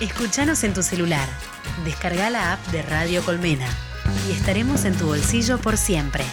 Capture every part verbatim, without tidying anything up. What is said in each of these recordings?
Escúchanos en tu celular. Descarga la app de Radio Colmena y estaremos en tu bolsillo por siempre.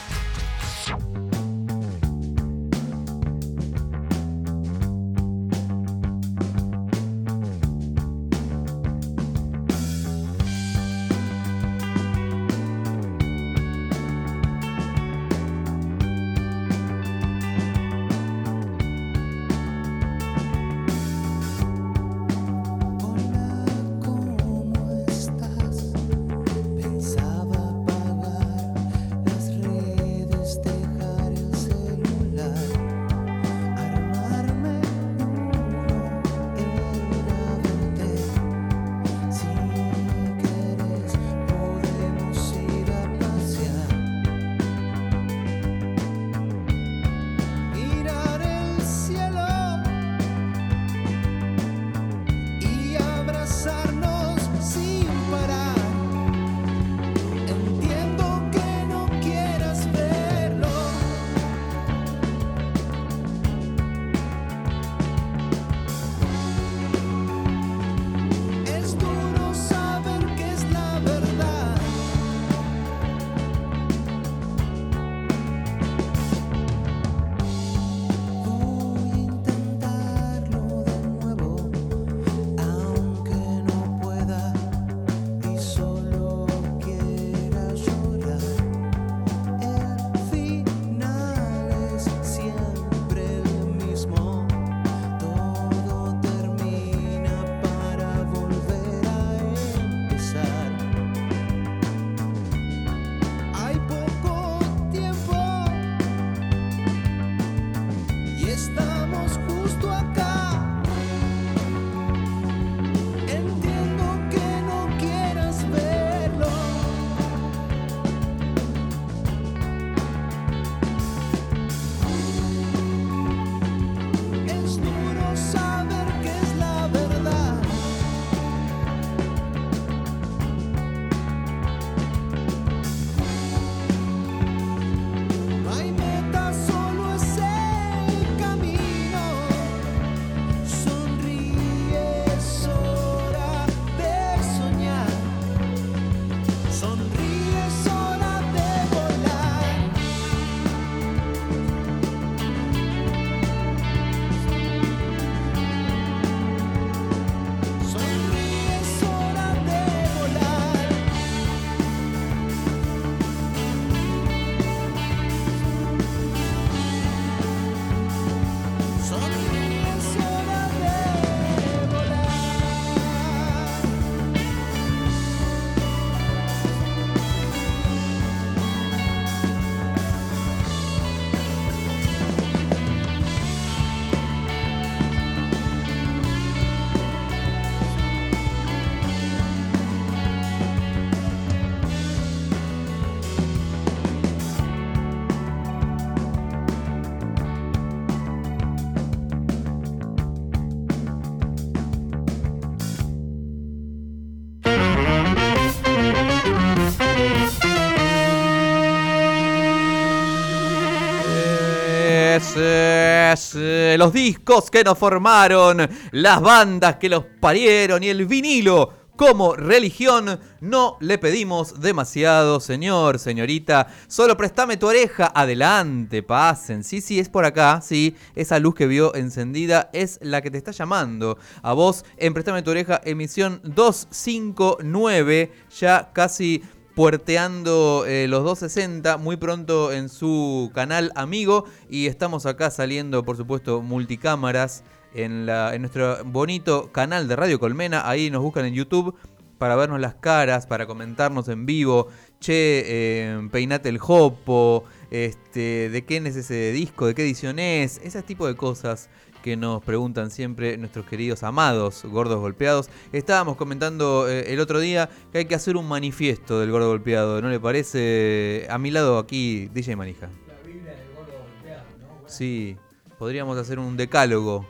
Los discos que nos formaron, las bandas que los parieron y el vinilo como religión. No le pedimos demasiado, señor, señorita. Solo préstame tu oreja. Adelante, pasen. Sí, sí, es por acá. Sí, esa luz que vio encendida es la que te está llamando a vos en Préstame tu oreja, emisión doscientos cincuenta y nueve. Ya casi puerteando eh, los doscientos sesenta, muy pronto en su canal amigo. Y estamos acá saliendo, por supuesto, multicámaras en, la, en nuestro bonito canal de Radio Colmena. Ahí nos buscan en YouTube para vernos las caras, para comentarnos en vivo. Che, eh, peinate el jopo, este, de quién es ese disco, de qué edición es, ese tipo de cosas que nos preguntan siempre nuestros queridos amados gordos golpeados. Estábamos comentando eh, el otro día que hay que hacer un manifiesto del gordo golpeado, ¿no le parece? A mi lado aquí, D J Manija. La Biblia del gordo golpeado, ¿no? Bueno. Sí, podríamos hacer un decálogo.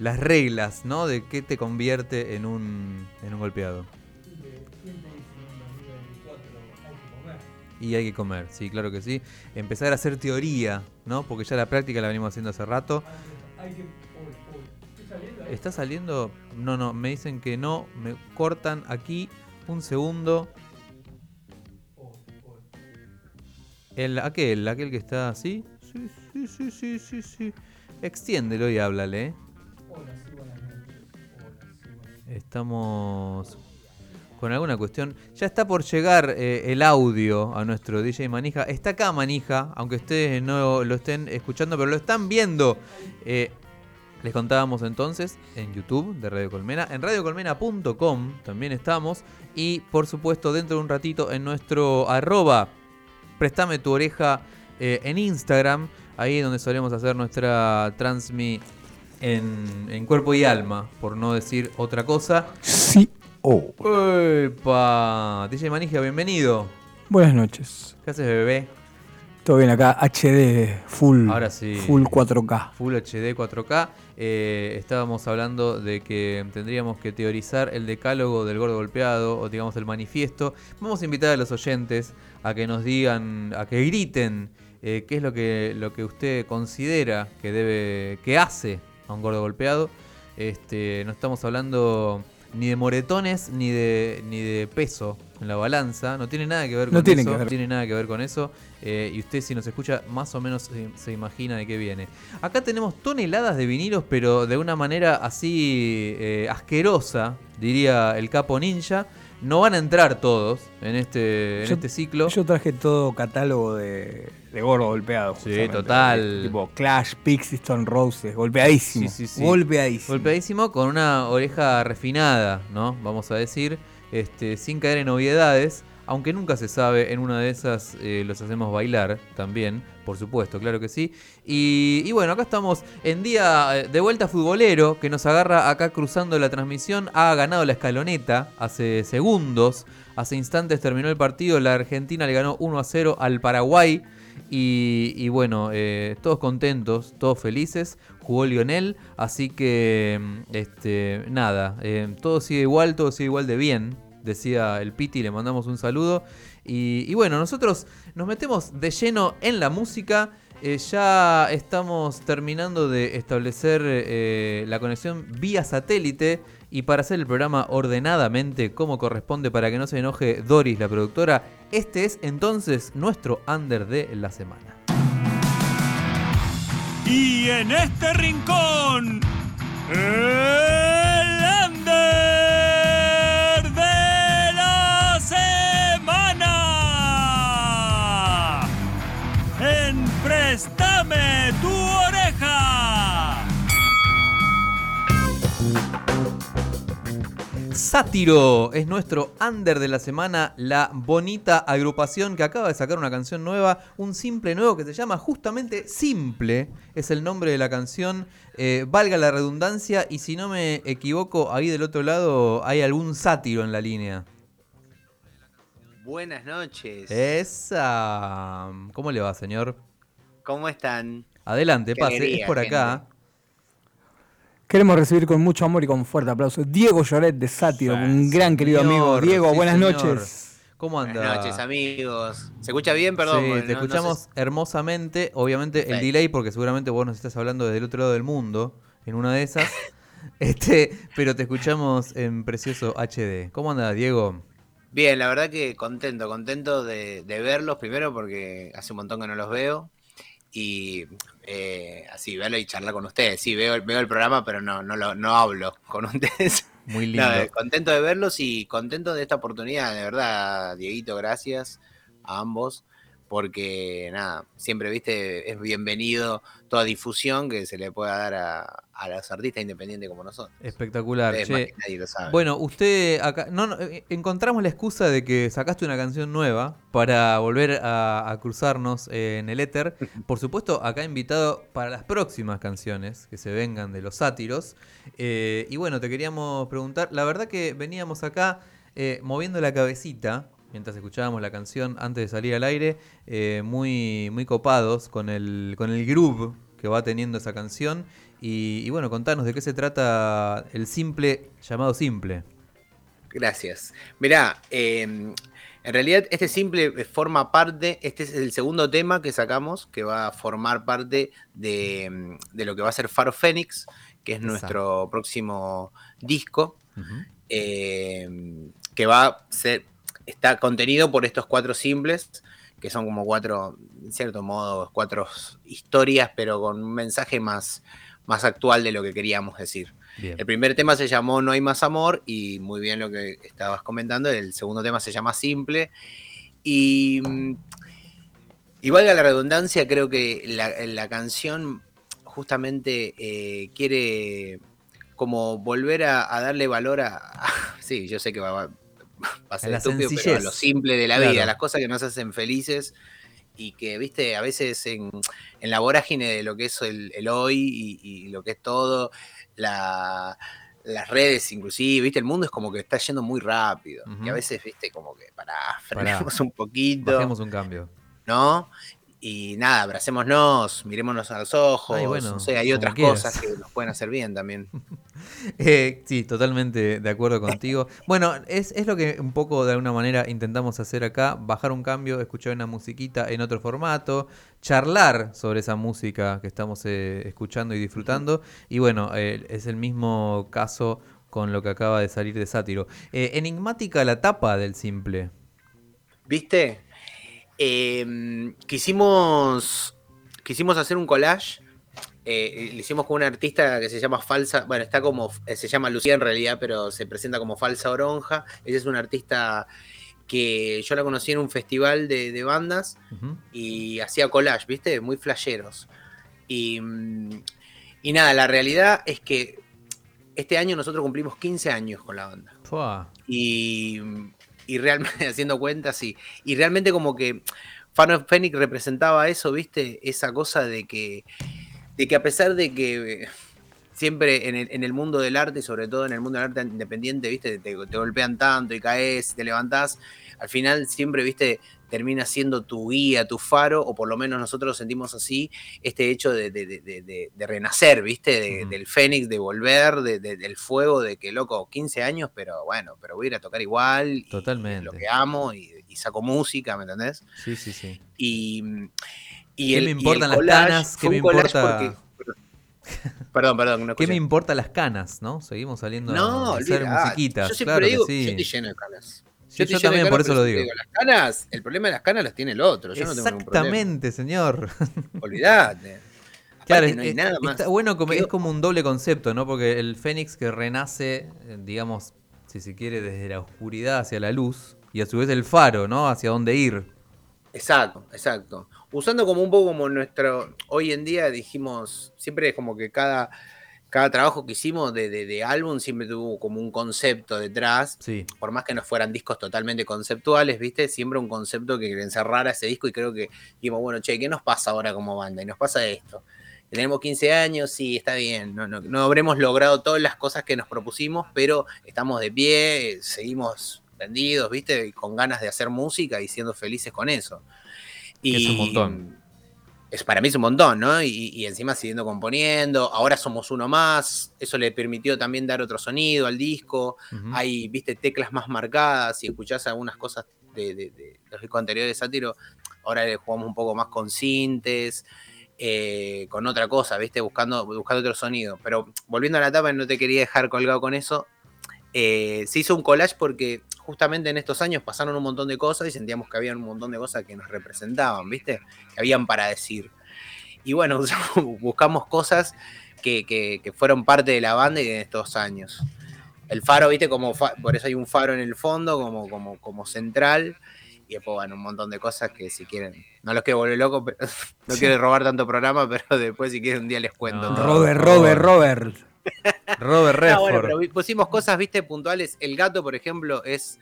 Las reglas, ¿no? De qué te convierte en un, en un golpeado. Y hay que comer, sí, claro que sí. Empezar a hacer teoría, ¿no? Porque ya la práctica la venimos haciendo hace rato. Hay que, hay que, uy, uy. ¿Está saliendo? No, no, me dicen que no. Me cortan aquí. Un segundo. El, aquel, aquel que está así. Sí, sí, sí, sí, sí, sí. Extiéndelo y háblale, ¿eh? Hola, sí, buenas noches. Hola, sí, buenas noches. Estamos con alguna cuestión. Ya está por llegar eh, el audio a nuestro D J Manija. Está acá Manija, aunque ustedes no lo estén escuchando, pero lo están viendo. Eh, les contábamos entonces en YouTube de Radio Colmena. En radio colmena punto com también estamos. Y por supuesto dentro de un ratito en nuestro arroba Préstame tu oreja eh, en Instagram. Ahí es donde solemos hacer nuestra transmi en, en cuerpo y alma, por no decir otra cosa. Sí. Oh. ¡Epa! D J Manija, bienvenido. Buenas noches. ¿Qué haces, bebé? Todo bien acá, H D, full. Ahora sí. Full cuatro K. Full H D cuatro K. Eh, estábamos hablando de que tendríamos que teorizar el decálogo del gordo golpeado, o digamos el manifiesto. Vamos a invitar a los oyentes a que nos digan, a que griten eh, qué es lo que, lo que usted considera que debe, que hace a un gordo golpeado. Este, no estamos hablando ni de moretones, ni de ni de peso en la balanza. No tiene nada que ver con no tiene eso. Que ver. No tiene nada que ver con eso. Eh, y usted, si nos escucha, más o menos se, se imagina de qué viene. Acá tenemos toneladas de vinilos, pero de una manera así eh, asquerosa, diría el capo ninja. No van a entrar todos en este, en yo, este ciclo. Yo traje todo catálogo de, de gordo golpeado. Justamente. Sí, total. Tipo Clash, Pixies, Stone Roses. Golpeadísimo. Sí, sí, sí. Golpeadísimo. Golpeadísimo con una oreja refinada, ¿no? Vamos a decir. Este, sin caer en obviedades. Aunque nunca se sabe, en una de esas eh, los hacemos bailar también, por supuesto, claro que sí. Y, y bueno, acá estamos en día de vuelta futbolero, que nos agarra acá cruzando la transmisión. Ha ganado la escaloneta hace segundos, hace instantes terminó el partido. La Argentina le ganó uno a cero al Paraguay. Y, y bueno, eh, todos contentos, todos felices. Jugó Lionel, así que este, nada, eh, todo sigue igual, todo sigue igual de bien. Decía el Piti, le mandamos un saludo. Y, y bueno, nosotros nos metemos de lleno en la música. Eh, ya estamos terminando de establecer eh, la conexión vía satélite. Y para hacer el programa ordenadamente, como corresponde, para que no se enoje Doris, la productora, este es entonces nuestro under de la semana. Y en este rincón, el under. ¡Préstame tu oreja! Sátiro es nuestro under de la semana, la bonita agrupación que acaba de sacar una canción nueva, un simple nuevo que se llama justamente Simple, es el nombre de la canción, eh, valga la redundancia, y si no me equivoco, ahí del otro lado hay algún sátiro en la línea. Buenas noches. Esa. ¿Cómo le va, señor? ¿Cómo están? Adelante, pase, alegría, es por gente. Acá. Queremos recibir con mucho amor y con fuerte aplauso Diego Lloret de Sátiro, sí, un gran señor, querido amigo. Diego, sí, buenas señor. Noches. ¿Cómo anda? Buenas noches, amigos. ¿Se escucha bien? Perdón. Sí, bueno, te no, escuchamos no sé. Hermosamente. Obviamente sí. El delay, porque seguramente vos nos estás hablando desde el otro lado del mundo, en una de esas. este, Pero te escuchamos en precioso H D. ¿Cómo anda, Diego? Bien, la verdad que contento, contento de, de verlos primero, porque hace un montón que no los veo. Y eh, así, verlo y charlar con ustedes. Sí, veo, veo el programa, pero no no lo, no hablo con ustedes. Muy lindo. No, contento de verlos y contento de esta oportunidad. De verdad, Dieguito, gracias a ambos. Porque, nada, siempre, viste, es bienvenido toda difusión que se le pueda dar a, a los artistas independientes como nosotros. Espectacular. Ustedes, che, nadie lo sabe. Bueno, usted acá, no, no, encontramos la excusa de que sacaste una canción nueva para volver a, a cruzarnos en el éter. Por supuesto, acá invitado para las próximas canciones que se vengan de los sátiros. Eh, y bueno, te queríamos preguntar, la verdad que veníamos acá eh, moviendo la cabecita mientras escuchábamos la canción antes de salir al aire, eh, muy, muy copados con el, con el groove que va teniendo esa canción. Y, y bueno, contanos de qué se trata el simple llamado Simple. Gracias. Mirá, eh, en realidad este simple forma parte, este es el segundo tema que sacamos, que va a formar parte de, de lo que va a ser Faro Fénix, que es Exacto. nuestro próximo disco, uh-huh. eh, que va a ser, está contenido por estos cuatro simples, que son como cuatro, en cierto modo, cuatro historias, pero con un mensaje más, más actual de lo que queríamos decir. Bien. El primer tema se llamó No hay más amor, y muy bien lo que estabas comentando. El segundo tema se llama Simple, y, y valga la redundancia, creo que la, la canción justamente eh, quiere como volver a, a darle valor a, a... Sí, yo sé que va, va a ser estúpido, pero a lo simple de la claro. vida, las cosas que nos hacen felices. Y que, viste, a veces en, en la vorágine de lo que es el, el hoy y, y lo que es todo, la, las redes inclusive, viste, el mundo es como que está yendo muy rápido. Uh-huh. Y a veces, viste, como que pará, frenemos un poquito. Hacemos un cambio. ¿No? Y nada, abracémonos, mirémonos a los ojos. Ay, bueno, no sé, hay otras quieras. cosas que nos pueden hacer bien también. eh, sí, totalmente de acuerdo contigo. Bueno, es, es lo que un poco de alguna manera intentamos hacer acá, bajar un cambio, escuchar una musiquita en otro formato, charlar sobre esa música que estamos eh, escuchando y disfrutando. Uh-huh. Y bueno, eh, es el mismo caso con lo que acaba de salir de Sátiro. Eh, enigmática la tapa del simple. ¿Viste? Eh, quisimos, quisimos hacer un collage, eh, lo hicimos con una artista que se llama Falsa, bueno, está como, se llama Lucía en realidad, pero se presenta como Falsa Oronja. Ella es una artista que yo la conocí en un festival de, de bandas, uh-huh. y hacía collage, ¿viste? Muy flasheros. Y, y nada, la realidad es que este año nosotros cumplimos quince años con la banda. Fua. Y... Y realmente, haciendo cuentas, sí. Y realmente como que Faro Fénix representaba eso, ¿viste? Esa cosa de que, de que a pesar de que siempre en el, en el mundo del arte, y sobre todo en el mundo del arte independiente, ¿viste? Te, te golpean tanto y caes, te levantás. Al final siempre, ¿viste? Termina siendo tu guía, tu faro, o por lo menos nosotros sentimos así, este hecho de, de, de, de, de renacer, ¿viste? De, mm. Del fénix, de volver, de, de, del fuego, de que, loco, quince años, pero bueno, pero voy a ir a tocar igual. Totalmente. Y lo que amo, y, y saco música, ¿me entendés? Sí, sí, sí. Y, y ¿Qué el, me importan y el las canas? ¿Qué me importa? Porque, perdón, perdón. No ¿Qué me importan las canas, no? Seguimos saliendo no, a hacer olvida. musiquitas. Ah, yo siempre claro digo, que sí. yo te lleno de canas. Yo, yo también, por eso lo digo. digo. Las canas, el problema de las canas las tiene el otro. Yo no tengo ningún problema. Exactamente, señor. Olvidate. Claro, es, no hay es, nada más. Está bueno, como, es como un doble concepto, ¿no? Porque el fénix que renace, digamos, si se quiere, desde la oscuridad hacia la luz, y a su vez el faro, ¿no? Hacia dónde ir. Exacto, exacto. Usando como un poco como nuestro... Hoy en día dijimos, siempre es como que cada... Cada trabajo que hicimos de, de, de álbum siempre tuvo como un concepto detrás. Sí. Por más que no fueran discos totalmente conceptuales, ¿viste? Siempre un concepto que encerrara ese disco, y creo que dijimos, bueno, che, ¿qué nos pasa ahora como banda? Y nos pasa esto. Tenemos quince años, sí, está bien. No, no, no habremos logrado todas las cosas que nos propusimos, pero estamos de pie, seguimos tendidos, ¿viste? Con ganas de hacer música y siendo felices con eso. Y es un montón. Es, para mí es un montón, ¿no? Y, y encima siguiendo componiendo, ahora somos uno más, eso le permitió también dar otro sonido al disco, uh-huh. hay, viste, teclas más marcadas, si escuchás algunas cosas de, de, de los discos anteriores de Sátiro, ahora le jugamos un poco más con sintes, eh, con otra cosa, viste, buscando, buscando otro sonido. Pero volviendo a la tapa, no te quería dejar colgado con eso, eh, se hizo un collage porque justamente en estos años pasaron un montón de cosas y sentíamos que había un montón de cosas que nos representaban, ¿viste? Que habían para decir. Y bueno, buscamos cosas que, que, que fueron parte de la banda y de estos años. El faro, ¿viste? Como fa- por eso hay un faro en el fondo, como, como, como central. Y después van un montón de cosas que, si quieren... No los quiero volver locos, pero no sí. quiero robar tanto programa, pero después, si quieren, un día les cuento. No. Robert, Robert, Robert. Robert Redford. No, bueno, pero pusimos cosas, viste, puntuales. El gato, por ejemplo, es,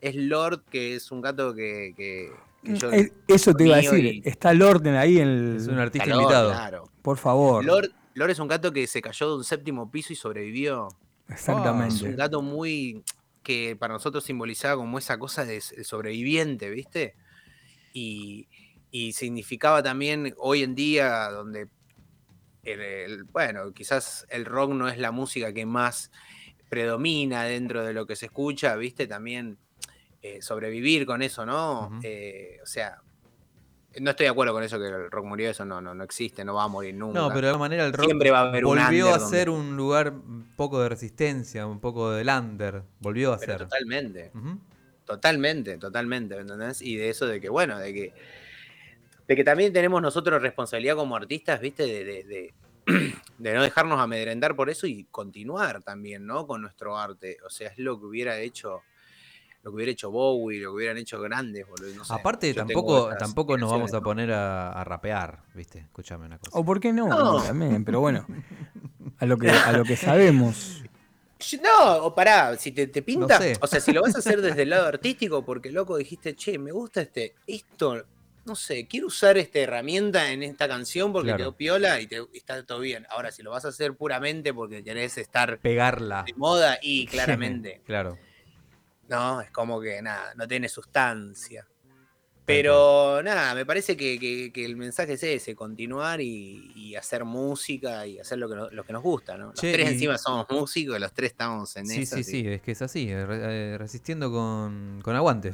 es Lord, que es un gato que, que, que yo es, eso te iba a decir, y... está Lord ahí en el... Es un artista Lord, invitado, claro. Por favor. Lord, Lord es un gato que se cayó de un séptimo piso y sobrevivió. Exactamente. Oh, es un gato muy... que para nosotros simbolizaba como esa cosa de sobreviviente, viste. Y, y significaba también hoy en día donde... El, el, bueno, quizás el rock no es la música que más predomina dentro de lo que se escucha, ¿viste? También eh, sobrevivir con eso, ¿no? Uh-huh. Eh, o sea, No estoy de acuerdo con eso, que el rock murió, eso no, no, no existe, no va a morir nunca. No, pero de alguna manera el rock siempre va a haber volvió un under a ser donde... un lugar un poco de resistencia, un poco de under, volvió a pero ser. Totalmente, uh-huh. totalmente, totalmente, ¿me entendés? Y de eso de que, bueno, de que, de que también tenemos nosotros responsabilidad como artistas, ¿viste? De, de, de, de no dejarnos amedrentar por eso y continuar también, ¿no? Con nuestro arte, o sea, es lo que hubiera hecho... lo que hubiera hecho Bowie, lo que hubieran hecho grandes, boludo. No sé, aparte, tampoco tampoco nos vamos a poner a, a rapear, ¿viste? Escúchame una cosa. O por qué no, no. También, pero bueno, a lo que, a lo que sabemos. No, o pará, si te, te pinta, no sé. O sea, si lo vas a hacer desde el lado artístico, porque loco dijiste, che, me gusta este, esto, no sé, quiero usar esta herramienta en esta canción porque claro. Quedó piola y, te, y está todo bien. Ahora, si lo vas a hacer puramente porque querés estar pegarla de moda y claramente. Claro. No, es como que nada, no tiene sustancia. Pero ajá. Nada, me parece que, que, que el mensaje es ese, continuar y, y hacer música y hacer lo que, no, lo que nos gusta, ¿no? Los che, tres y... encima somos músicos y los tres estamos en sí, eso. Sí, sí, sí, es que es así, re, resistiendo con, con aguante,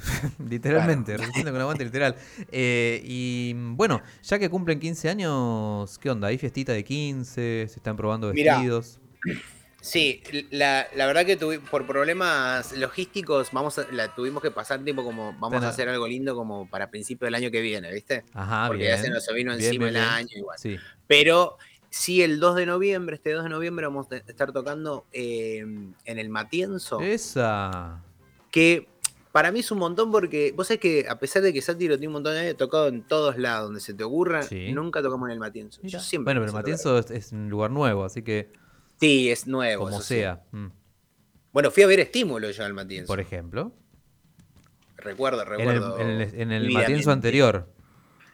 literalmente, claro. Resistiendo con aguante literal. Eh, y bueno, ya que cumplen quince años, ¿qué onda? ¿Hay fiestita de quince? ¿Se están probando vestidos? Mirá. Sí, la, la verdad que tuvi, por problemas logísticos vamos a, la tuvimos que pasar tipo como vamos Tana. a hacer algo lindo como para principio del año que viene, ¿viste? Ajá, porque bien. Ya se nos vino encima bien, bien, el año igual. Sí. Pero sí, el dos de noviembre, este dos de noviembre vamos a estar tocando eh, en el Matienzo. Esa. Que para mí es un montón porque vos sabés que a pesar de que Sátiro tiene un montón de años, he tocado en todos lados donde se te ocurra, sí. Nunca tocamos en el Matienzo. Yo siempre bueno, pero el Matienzo es, es un lugar nuevo, así que... Sí, es nuevo. Como sea. Sí. Mm. Bueno, fui a ver Estímulo yo al Matienzo. Por ejemplo. Recuerdo, recuerdo. En el, en el, en el Matienzo anterior.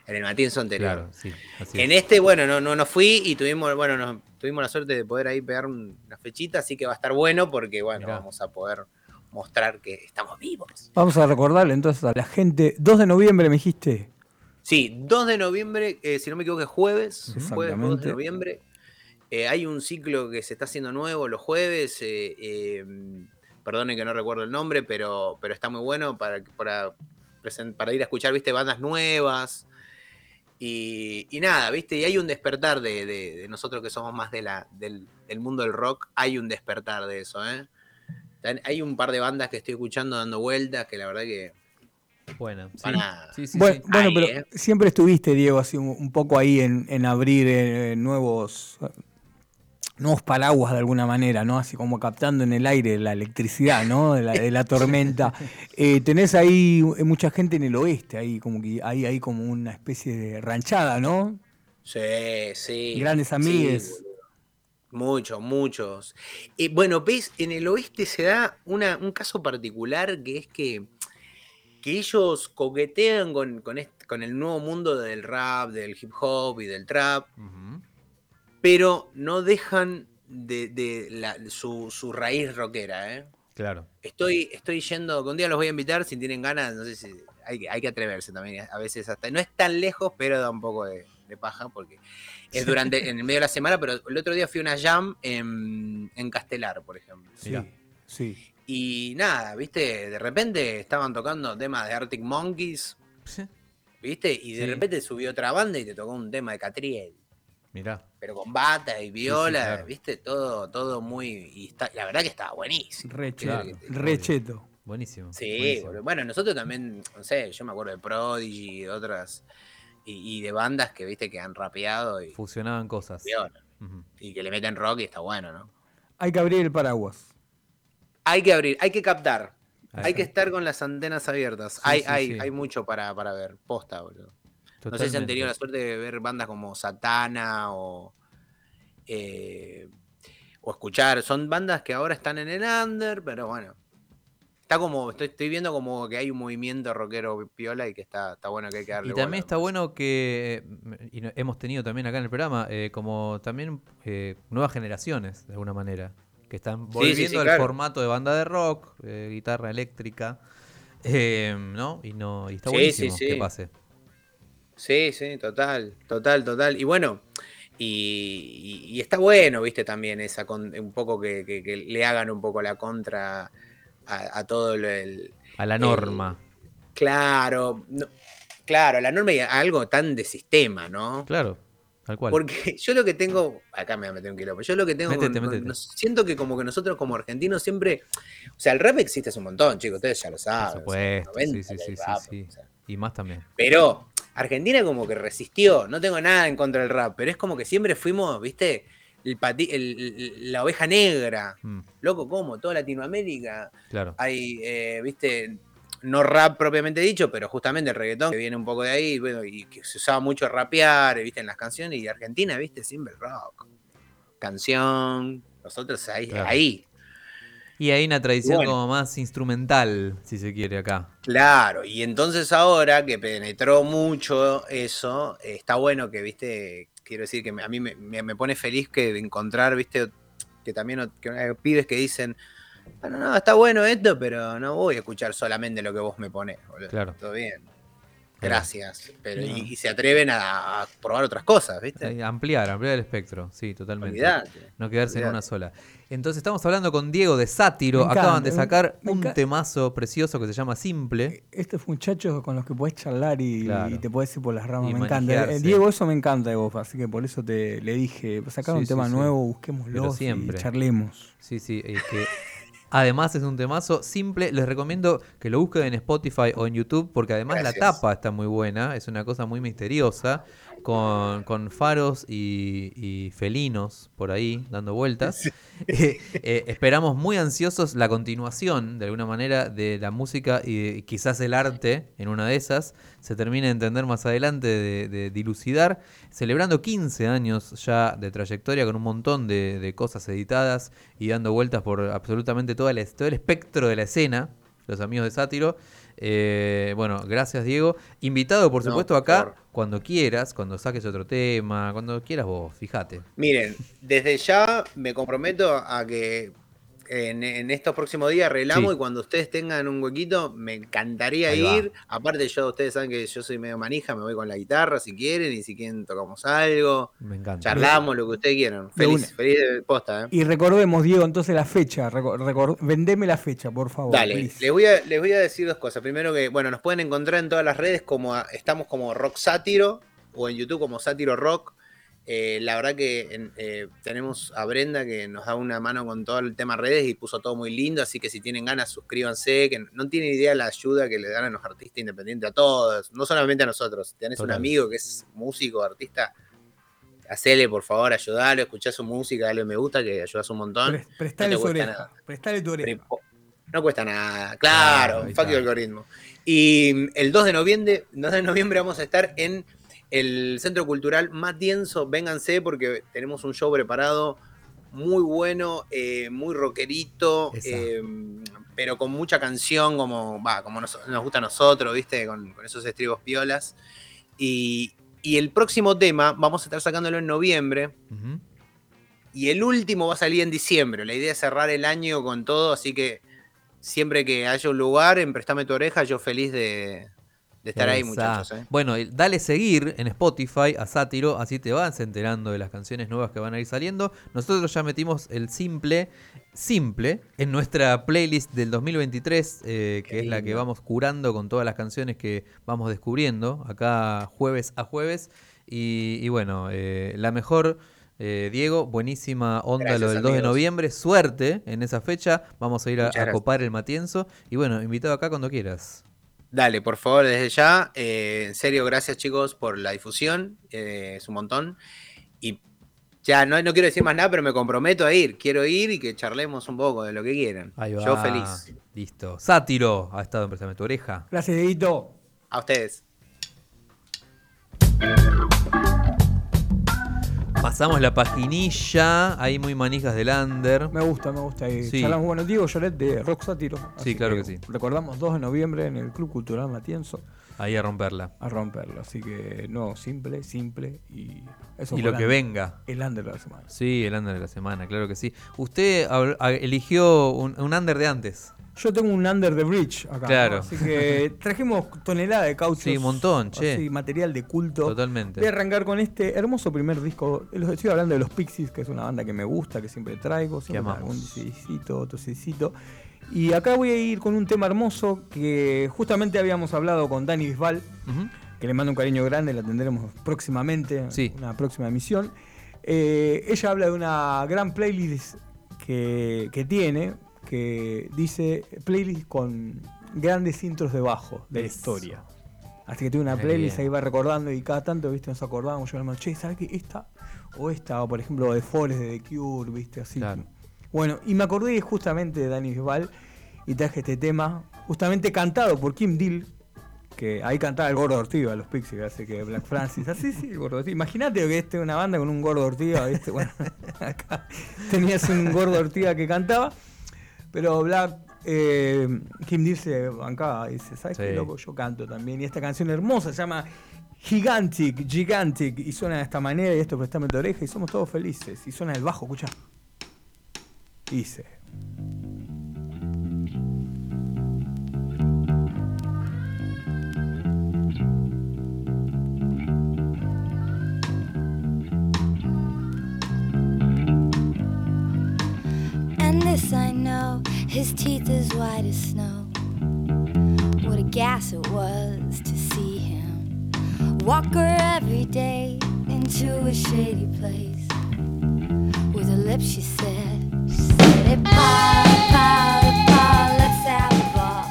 En el Matienzo anterior. Claro, sí. Así en es. Este, bueno, no, no, no fui y tuvimos, bueno, no, tuvimos la suerte de poder ahí pegar una fechita, así que va a estar bueno porque, bueno, mirá. Vamos a poder mostrar que estamos vivos. Vamos a recordarle entonces a la gente, dos de noviembre me dijiste. Sí, dos de noviembre, eh, si no me equivoco es jueves, jueves dos de noviembre. Eh, hay un ciclo que se está haciendo nuevo los jueves, eh, eh, perdonen que no recuerdo el nombre, pero, pero está muy bueno para, para, para ir a escuchar, viste, bandas nuevas y, y nada, viste, y hay un despertar de, de, de nosotros que somos más de la, del, del mundo del rock, hay un despertar de eso, ¿eh? Hay un par de bandas que estoy escuchando dando vueltas que la verdad que... Bueno, sí. Sí, sí, bueno, sí. bueno ahí, pero eh. siempre estuviste, Diego, así un, un poco ahí en, en abrir eh, nuevos... nuevos paraguas de alguna manera, ¿no? Así como captando en el aire la electricidad, ¿no? De la, de la tormenta. Eh, tenés ahí mucha gente en el oeste, ahí como que hay ahí como una especie de ranchada, ¿no? Sí, sí. Grandes amigues. Sí, muchos, muchos. Eh, bueno, ves, en el oeste se da una, un caso particular que es que, que ellos coquetean con, con, este, con el nuevo mundo del rap, del hip hop y del trap. Uh-huh. Pero no dejan de, de la, su, su raíz rockera, ¿eh? Claro. Estoy, estoy yendo, un día los voy a invitar, si tienen ganas, no sé si, hay, hay que atreverse también, a veces hasta, no es tan lejos, pero da un poco de, de paja, porque es durante, en el medio de la semana, pero el otro día fui a una jam en, en Castelar, por ejemplo. Sí, sí. Y nada, viste, de repente estaban tocando temas de Arctic Monkeys, sí. ¿Viste? Y de sí. repente subió otra banda y te tocó un tema de Catriel. Mirá. Pero con bata y viola, sí, sí, claro. ¿Viste? Todo, todo muy. Y está, la verdad que estaba buenísimo. Recheto. Claro, recheto. Buenísimo. Sí, buenísimo. Bueno, nosotros también, no sé, yo me acuerdo de Prodigy y otras. Y, y de bandas que, viste, que han rapeado y. Fusionaban cosas. Viola, uh-huh. Y que le meten rock y está bueno, ¿no? Hay que abrir el paraguas. Hay que abrir, hay que captar. Hay, hay que estar con las antenas abiertas. Sí, hay, sí, hay, sí. hay mucho para, para ver. Posta, boludo. Totalmente. No sé si han tenido la suerte de ver bandas como Satana o, eh, o escuchar. Son bandas que ahora están en el under, pero bueno. Está como, estoy, estoy viendo como que hay un movimiento rockero piola y que está, está bueno que hay que darle. Y también está bueno que y hemos tenido también acá en el programa eh, como también eh, nuevas generaciones, de alguna manera, que están volviendo sí, sí, sí, al claro. formato de banda de rock, eh, guitarra eléctrica, eh, ¿no? Y no y está sí, buenísimo sí, sí. que pase. Sí, sí, total, total, total. Y bueno, y, y, y está bueno, viste, también esa con, un poco que, que, que le hagan un poco la contra a, a todo el... A la norma. El, claro. No, Claro, la norma y algo tan de sistema, ¿no? Claro, tal cual. Porque yo lo que tengo... Acá me voy a meter un quilombo. Yo lo que tengo... Métete, con, con, siento que como que nosotros como argentinos siempre... O sea, el rap existe hace un montón, chicos. Ustedes ya lo saben. Por supuesto. O sea, noventa, sí, sí, sí, rap, sí, sí. O sea. Y más también. Pero Argentina como que resistió. No tengo nada en contra del rap, pero es como que siempre fuimos, ¿viste? El pati, el, la oveja negra. Mm. Loco, ¿cómo? Toda Latinoamérica. Claro. Hay, eh, ¿viste? No rap propiamente dicho, pero justamente el reggaetón que viene un poco de ahí, bueno, y que se usaba mucho rapear, viste, en las canciones, y Argentina, viste, siempre rock, canción, nosotros ahí, claro. ahí. Y hay una tradición bueno. como más instrumental, si se quiere, acá. Claro, y entonces ahora que penetró mucho eso, está bueno que, viste, quiero decir que a mí me, me, me pone feliz que encontrar, viste, que también que hay pibes que dicen... Bueno, no, está bueno esto, pero no voy a escuchar solamente lo que vos me ponés, boludo. Claro. Todo bien. Gracias. Pero, no. y, y se atreven a, a probar otras cosas, ¿viste? Ampliar, ampliar el espectro, sí, totalmente. Olvidate, no quedarse olvidate. en una sola. Entonces estamos hablando con Diego de Sátiro. Encanta, acaban de sacar me, me un temazo precioso que se llama Simple. Estos muchachos con los que podés charlar y, claro. y te podés ir por las ramas, y me encanta. Diego, eso me encanta de vos, así que por eso te le dije, sacar sí, un sí, tema sí. nuevo, busquémoslo y charlemos. Sí, sí, es que... Además es un temazo simple, les recomiendo que lo busquen en Spotify o en YouTube, porque además Gracias. la tapa está muy buena, es una cosa muy misteriosa, con, con faros y, y felinos por ahí dando vueltas. Sí. Eh, eh, esperamos muy ansiosos la continuación, de alguna manera, de la música y de, quizás el arte en una de esas. Se termina de entender más adelante, de, de dilucidar, celebrando quince años ya de trayectoria con un montón de, de cosas editadas y dando vueltas por absolutamente todo el, todo el espectro de la escena, los amigos de Sátiro. Eh, bueno, gracias Diego. Invitado, por supuesto, no, acá por... cuando quieras, cuando saques otro tema, cuando quieras vos, fíjate. Miren, desde ya me comprometo a que en, en estos próximos días arreglamos sí. y cuando ustedes tengan un huequito, me encantaría Ahí ir. Va. Aparte, yo, ustedes saben que yo soy medio manija, me voy con la guitarra si quieren y si quieren tocamos algo. Me encanta. Charlamos, lo que ustedes quieran. Feliz, feliz de posta, ¿eh? Y recordemos, Diego, entonces la fecha. Record, record, vendeme la fecha, por favor. Dale, les voy, a, les voy a decir dos cosas. Primero que, bueno, nos pueden encontrar en todas las redes, como a, estamos como Rock Sátiro, o en YouTube como Sátiro Rock. Eh, la verdad que eh, tenemos a Brenda que nos da una mano con todo el tema redes y puso todo muy lindo, así que si tienen ganas suscríbanse, que no tienen idea la ayuda que le dan a los artistas independientes, a todos, no solamente a nosotros. Si tenés Total. un amigo que es músico, artista, hacele por favor, ayudalo, escuchá su música, dale me gusta, que ayudás un montón. Pre- prestale no su oreja, prestale tu oreja. No cuesta nada, claro, un factor de algoritmo. Y el dos de noviembre vamos a estar en el Centro Cultural Matienzo, vénganse porque tenemos un show preparado muy bueno, eh, muy rockerito, eh, pero con mucha canción, como, bah, como nos, nos gusta a nosotros, ¿viste? Con, con esos estribos piolas. Y, y el próximo tema vamos a estar sacándolo en noviembre. Uh-huh. Y el último va a salir en diciembre. La idea es cerrar el año con todo, así que siempre que haya un lugar, en Préstame tu oreja, yo feliz de... de estar ahí, muchachos, ¿eh? Bueno, dale seguir en Spotify a Sátiro, así te vas enterando de las canciones nuevas que van a ir saliendo. Nosotros ya metimos el simple, simple, en nuestra playlist del dos mil veintitrés, eh, que es la que vamos curando con todas las canciones que vamos descubriendo acá jueves a jueves. Y, y bueno, eh, la mejor... Eh, Diego, buenísima onda. Gracias, lo del amigos. dos de noviembre, suerte en esa fecha. Vamos a ir a, a copar el Matienzo. Y bueno, invitado acá cuando quieras. Dale, por favor, desde ya. Eh, en serio, gracias chicos por la difusión. Eh, es un montón. Y ya no, no quiero decir más nada, pero me comprometo a ir. Quiero ir y que charlemos un poco de lo que quieran. Ahí va. Yo feliz. Listo. Sátiro ha estado en Préstame tu oreja. Gracias, Dieguito. A ustedes. Pasamos la paginilla, ahí muy manijas del under. Me gusta, me gusta. Y sí. charlamos, bueno, Diego Lloret de Rock Sátiro. Sí, claro que, que sí. Recordamos dos de noviembre en el Club Cultural Matienzo. Ahí a romperla. A romperla, así que no, simple, simple y eso. Y lo que venga. El under de la semana. Sí, el under de la semana, claro que sí. Usted eligió un, un under de antes. Yo tengo un under the bridge acá. Claro. ¿no? Así que trajimos tonelada de cauchos. Sí, un montón, che. Así, material de culto. Totalmente. Voy a arrancar con este hermoso primer disco. Estoy hablando de los Pixies, que es una banda que me gusta, que siempre traigo. Siempre traigo un discito, otro discito. Y acá voy a ir con un tema hermoso que justamente habíamos hablado con Dani Bisbal. Uh-huh. que le mando un cariño grande, la tendremos próximamente, sí. una próxima emisión. Eh, ella habla de una gran playlist que, que tiene, que dice playlist con grandes intros de bajo de la historia. Así que tiene una playlist ahí, va recordando, y cada tanto, viste, nos acordábamos, yo le digo, che, ¿sabes qué? Esta o esta, o por ejemplo de Forest de The Cure, viste, así. Claro. Bueno, y me acordé justamente de Dani Bisbal y traje este tema, justamente cantado por Kim Deal, que ahí cantaba el Gordo Ortiva, los Pixies, así que Black Francis, así sí, el Gordo Ortiva. Imagínate que este una banda con un Gordo Ortiva, viste, bueno, acá tenías un Gordo Ortiva que cantaba, pero Black... Eh, Kim Deal se bancaba y dice, ¿sabes sí. qué loco? Yo canto también. Y esta canción hermosa se llama Gigantic, Gigantic, y suena de esta manera, y esto Préstame tu oreja, y somos todos felices. Y suena el bajo, escuchá. Dice. And this I know, his teeth as white as snow. What a gas it was to see him. Walk her every day into a shady place. With her lips she said, she said, hey pa, hey pa, hey pa, let's have a ball.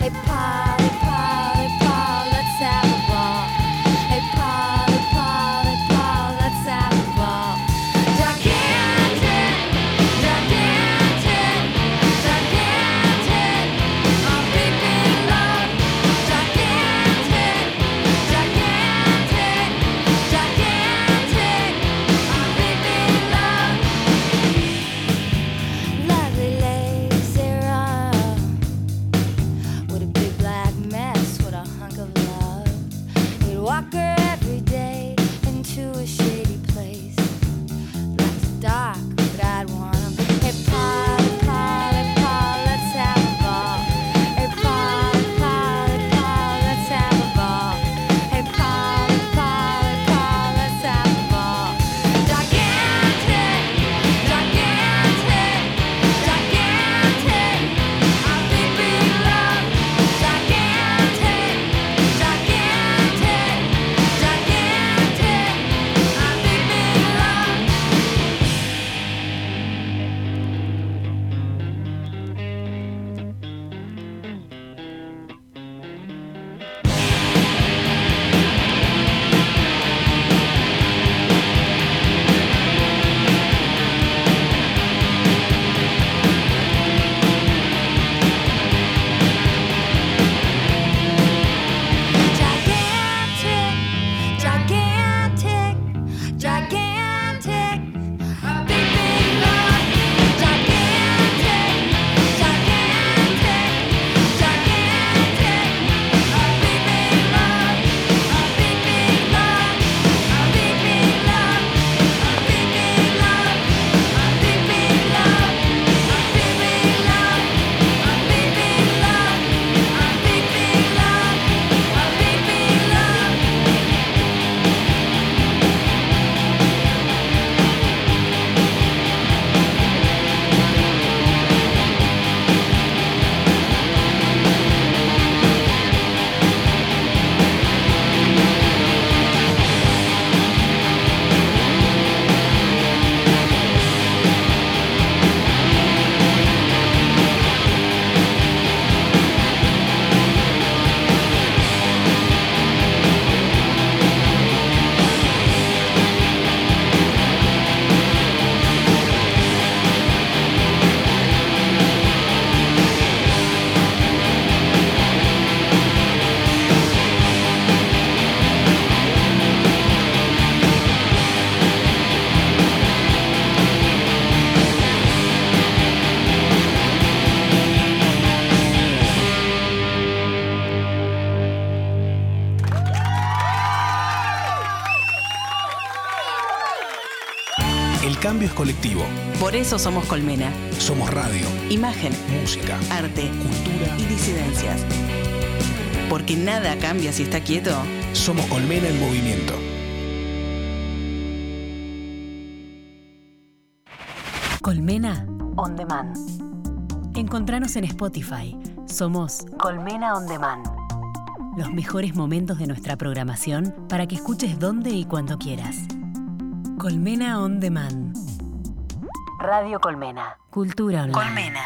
Hey pa, hey pa, hey pa, let's have a ball. Hey pa, hey pa, hey pa, let's have a ball. Gigantic, gigantic. Colectivo. Por eso somos Colmena. Somos radio, imagen, música, arte, cultura y disidencias. Porque nada cambia si está quieto. Somos Colmena en movimiento. Colmena On Demand. Encontranos en Spotify. Somos Colmena On Demand. los mejores momentos de nuestra programación para que escuches donde y cuando quieras. Colmena On Demand. Radio Colmena. Cultura online. Colmena.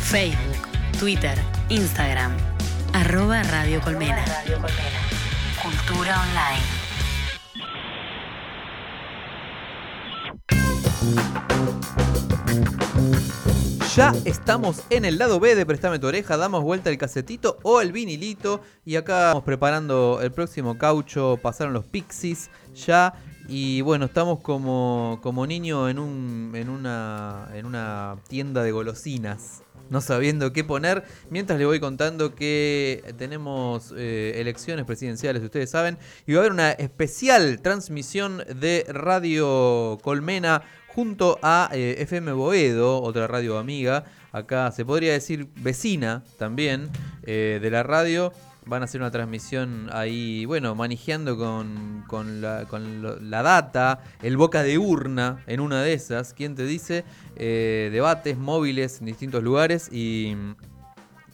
Facebook, Twitter, Instagram. Arroba Radio Colmena. Radio Colmena. Cultura online. Ya estamos en el lado B de Préstame tu oreja, damos vuelta el casetito o el vinilito y acá estamos preparando el próximo caucho, pasaron los Pixies ya y bueno, estamos como, como niño en un en una en una tienda de golosinas, no sabiendo qué poner, mientras le voy contando que tenemos eh, elecciones presidenciales, ustedes saben, y va a haber una especial transmisión de Radio Colmena junto a eh, F M Boedo, otra radio amiga, acá se podría decir vecina también eh, de la radio. Van a hacer una transmisión ahí, bueno, manejando con, con, la, con lo, la data, el boca de urna en una de esas, ¿quién te dice? Eh, debates móviles en distintos lugares y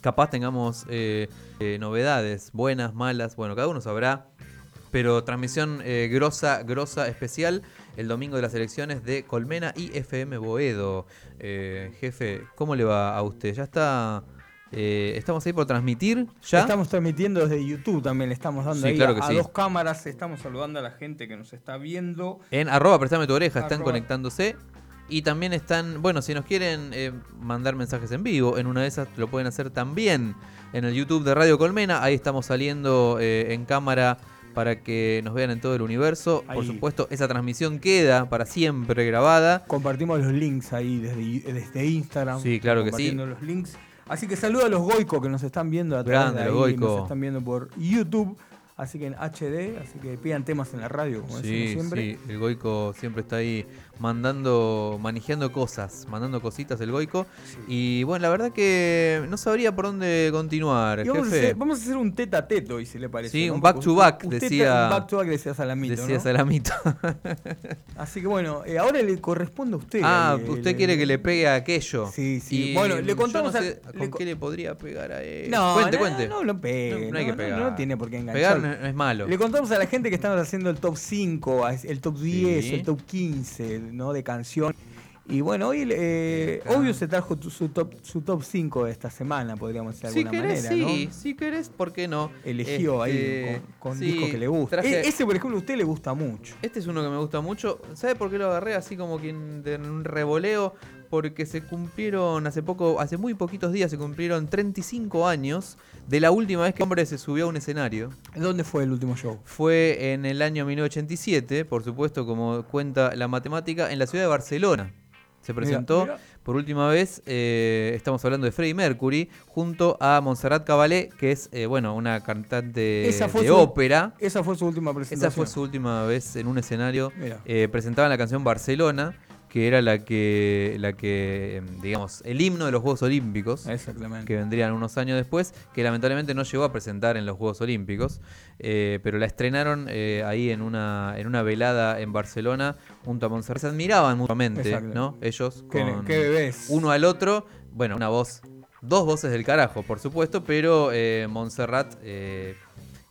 capaz tengamos eh, eh, novedades, buenas, malas, bueno, cada uno sabrá. Pero transmisión eh, grosa, grosa, especial, el domingo de las elecciones de Colmena y F M Boedo. Eh, jefe, ¿cómo le va a usted? Ya está... Eh, estamos ahí por transmitir ya. Estamos transmitiendo desde YouTube también, le estamos dando sí, ahí claro a, a sí. dos cámaras, estamos saludando a la gente que nos está viendo. En arroba préstame tu oreja, arroba. Están conectándose. Y también están, bueno, si nos quieren eh, mandar mensajes en vivo, en una de esas lo pueden hacer también en el YouTube de Radio Colmena. Ahí estamos saliendo eh, en cámara para que nos vean en todo el universo. Ahí. Por supuesto, esa transmisión queda para siempre grabada. Compartimos los links ahí desde, desde Instagram. Sí, claro que sí. Compartiendo los links. Así que saludo a los Goico que nos están viendo a través de ahí, Goico. Nos están viendo por YouTube, así que en H D, así que pidan temas en la radio, como sí, decimos siempre. Sí, el Goico siempre está ahí mandando, manejando cosas, mandando cositas el Goico. Sí. Y bueno, la verdad que no sabría por dónde continuar, jefe. Vamos a, hacer, vamos a hacer un tete a tete hoy, si le parece. Sí, ¿no? Un back to back, usted, decía. Un back to back decía Salamito, Decía ¿no? Salamito. Así que bueno, eh, ahora le corresponde a usted. Ah, el, usted el, quiere que le pegue a aquello. Sí, sí. Y bueno, le contamos no sé a, ¿Con le co- qué le podría pegar a él? No, cuente, no, cuente. No lo pegue. No, no hay que no, pegar. No, no tiene por qué enganchar. Pegar no es malo. Le contamos a la gente que estamos haciendo el top cinco, el top diez, sí. el top quince, ¿no? De canción. Y bueno, hoy eh, obvio se trajo su top, su top cinco de esta semana, podríamos decir de alguna si querés, manera, sí, ¿no? Si querés, ¿por qué no? Eligió este, ahí con, con sí, discos que le gusta. Traje... E- ese, por ejemplo, a usted le gusta mucho. Este es uno que me gusta mucho. ¿Sabe por qué lo agarré así como que en un revoleo? Porque se cumplieron hace poco, hace muy poquitos días, se cumplieron treinta y cinco años de la última vez que un hombre se subió a un escenario. ¿Dónde fue el último show? Fue en el año mil novecientos ochenta y siete, por supuesto, como cuenta la matemática, en la ciudad de Barcelona. Se presentó mira, mira. por última vez, eh, estamos hablando de Freddie Mercury, junto a Montserrat Caballé, que es eh, bueno una cantante esa fue de su, ópera. Esa fue su última presentación. Esa fue su última vez en un escenario. Eh, presentaban la canción Barcelona, que era la que, la que, digamos, el himno de los Juegos Olímpicos, exactamente, que vendrían unos años después, que lamentablemente no llegó a presentar en los Juegos Olímpicos, eh, pero la estrenaron eh, ahí en una, en una velada en Barcelona junto a Montserrat. Se admiraban mutuamente, ¿no? Ellos con ¿Qué, qué bebés? uno al otro, bueno, una voz, dos voces del carajo, por supuesto, pero eh, Montserrat... Eh,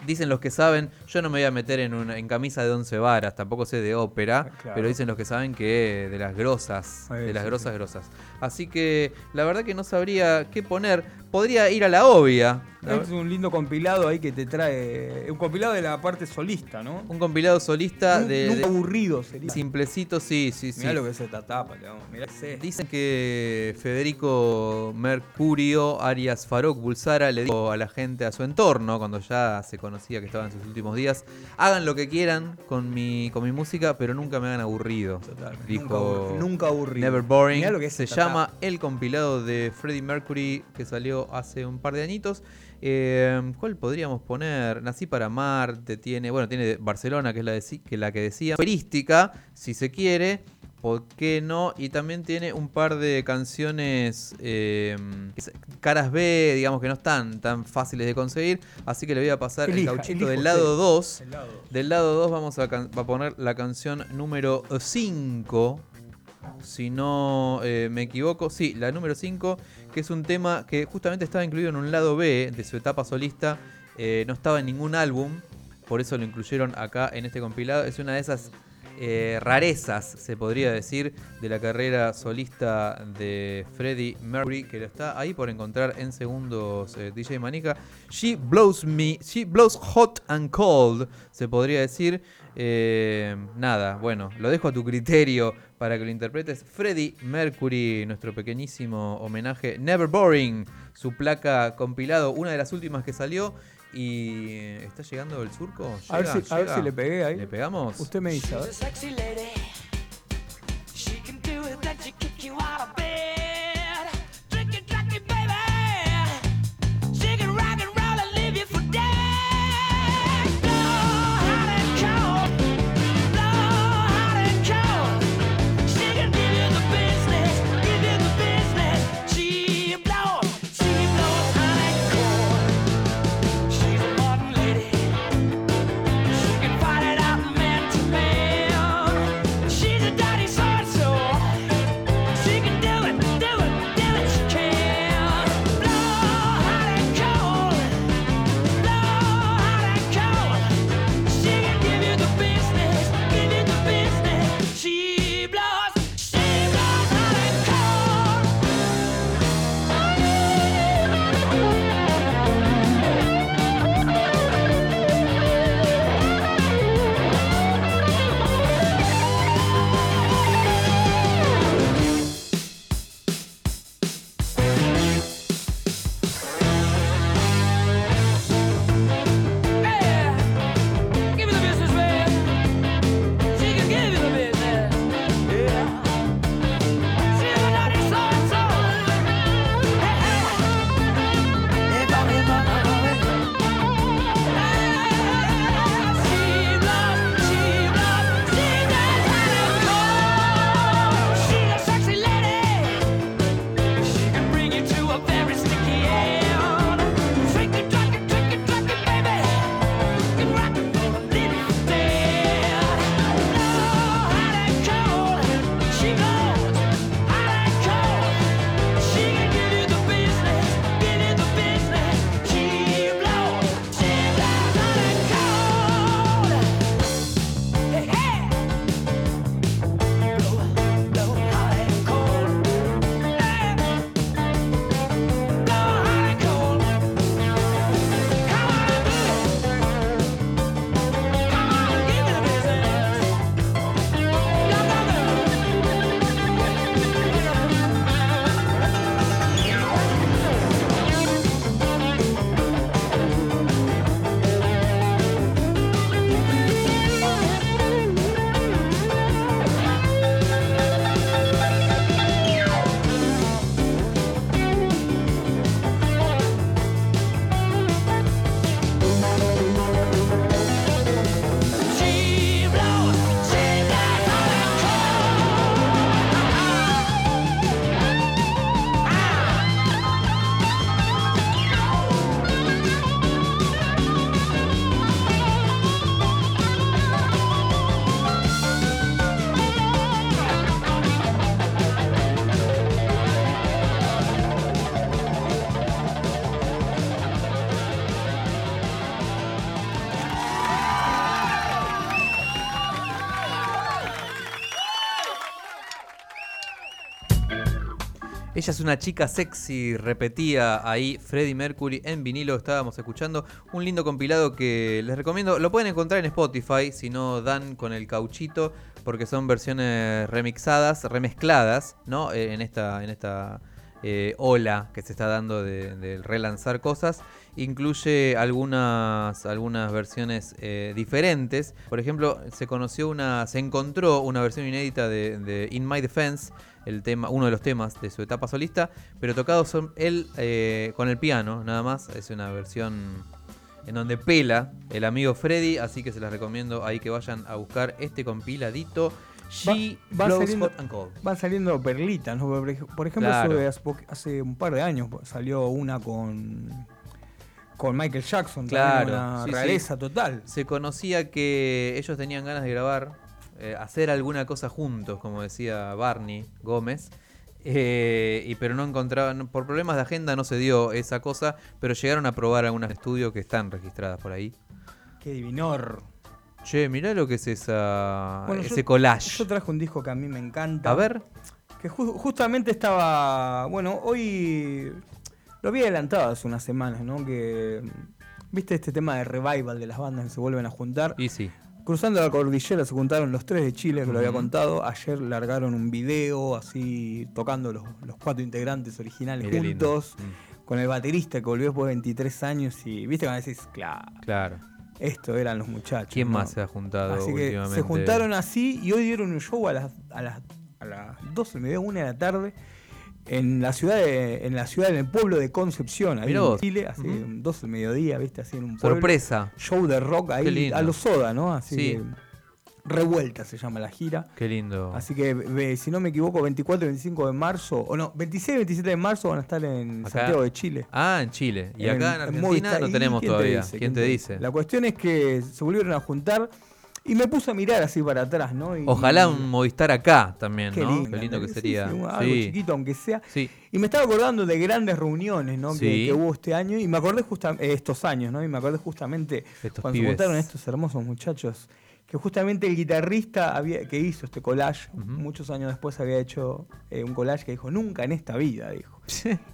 dicen los que saben, yo no me voy a meter en, una, en camisa de once varas, tampoco sé de ópera, claro. Pero dicen los que saben que de las grosas, ver, de las sí, grosas, sí. grosas. Así que la verdad que no sabría qué poner, podría ir a la obvia. Es un lindo compilado ahí que te trae, un compilado de la parte solista, ¿no? Un compilado solista un, de... Nunca aburrido sería. Simplecito, sí, sí, mirá sí. Mirá lo que es esta tapa, mirá ese. Dicen que Federico Mercurio Arias Farok Bulsara le dijo a la gente, a su entorno, cuando ya se conocía, que estaba en sus últimos días, hagan lo que quieran con mi con mi música, pero nunca me hagan aburrido. Totalmente. Dijo nunca aburrido. Never Boring. Mirá lo que es, se llama el compilado de Freddie Mercury que salió hace un par de añitos. Eh, ¿Cuál podríamos poner? Nací para Marte, tiene, bueno, tiene Barcelona, que es la de, que es la que decía, operística, si se quiere, ¿por qué no? Y también tiene un par de canciones eh, caras B, digamos que no están tan fáciles de conseguir. Así que le voy a pasar elija, el cauchito del lado dos. Del lado dos vamos a, can- va a poner la canción número cinco. Si no eh, me equivoco. Sí, la número cinco, que es un tema que justamente estaba incluido en un lado B de su etapa solista. eh, no estaba en ningún álbum, por eso lo incluyeron acá en este compilado. Es una de esas eh, rarezas, se podría decir, de la carrera solista de Freddie Mercury, que lo está ahí por encontrar en segundos. eh, D J Manica, She Blows Me, She Blows Hot and Cold, se podría decir. Eh, nada, bueno, lo dejo a tu criterio para que lo interpretes. Freddie Mercury, nuestro pequeñísimo homenaje. Never Boring, su placa compilado, una de las últimas que salió. Y está llegando el surco. Llega, a, ver si, llega. a ver si le pegué ahí. ¿Le pegamos? Usted me dice, a ver. Ella es una chica sexy, repetía ahí Freddie Mercury en vinilo, estábamos escuchando un lindo compilado que les recomiendo, lo pueden encontrar en Spotify si no dan con el cauchito, porque son versiones remixadas, remezcladas, ¿no? En esta, en esta eh, ola que se está dando de, de relanzar cosas. Incluye algunas, algunas versiones eh, diferentes. Por ejemplo, se conoció una, se encontró una versión inédita de, de In My Defense, el tema, uno de los temas de su etapa solista, pero tocado son él eh, con el piano, nada más. Es una versión en donde pela el amigo Freddy, así que se las recomiendo ahí que vayan a buscar este compiladito. She va, va saliendo, Hot and Cold. Van saliendo perlitas, ¿no? Por ejemplo, claro. hace, hace un par de años salió una con... con Michael Jackson, claro, una sí, rareza sí. total. Se conocía que ellos tenían ganas de grabar, eh, hacer alguna cosa juntos, como decía Barney Gómez, Eh, y, pero no encontraban, por problemas de agenda no se dio esa cosa, pero llegaron a probar algunas estudios que están registradas por ahí. ¡Qué divinor! Che, mirá lo que es esa, bueno, ese yo, collage. Yo traje un disco que a mí me encanta. A ver. Que ju- justamente estaba... Bueno, hoy lo vi adelantado hace unas semanas, ¿no? Que... ¿Viste este tema de revival de las bandas que se vuelven a juntar? Y sí. Cruzando la cordillera se juntaron los tres de Chile, que uh-huh. lo había contado. Ayer largaron un video así tocando los, los cuatro integrantes originales Mira juntos. Mm. Con el baterista que volvió después de veintitrés años. Y viste cuando decís, claro, claro. esto eran los muchachos. ¿Quién ¿no? más se ha juntado así últimamente? Que se juntaron así y hoy dieron un show a las, a las, a las doce y media, una de la tarde. En la ciudad, de, en la ciudad, en el pueblo de Concepción, ahí en Chile, así uh-huh. doce del mediodía, viste, así en un pueblo. Sorpresa. Show de rock ahí, a los Soda, ¿no? Así sí. que, Revuelta se llama la gira. Qué lindo. Así que, si no me equivoco, veinticuatro y veinticinco de marzo, o no, veintiséis y veintisiete de marzo van a estar en acá. Santiago de Chile. Ah, en Chile. Y en, acá en Argentina no tenemos ¿quién todavía. Te dice, ¿Quién, ¿Quién te dice? La cuestión es que se volvieron a juntar. Y me puse a mirar así para atrás, ¿no? Y, ojalá un Movistar acá también, qué ¿no? Lindo, qué lindo que sí, sería. Sí, algo sí. chiquito, aunque sea. Sí. Y me estaba acordando de grandes reuniones, ¿no? Sí. Que, que hubo este año. Y me acordé justamente, eh, estos años, ¿no? Y me acordé justamente estos cuando pibes. Se juntaron estos hermosos muchachos. Que justamente el guitarrista había, que hizo este collage, uh-huh. muchos años después había hecho eh, un collage que dijo, nunca en esta vida, dijo.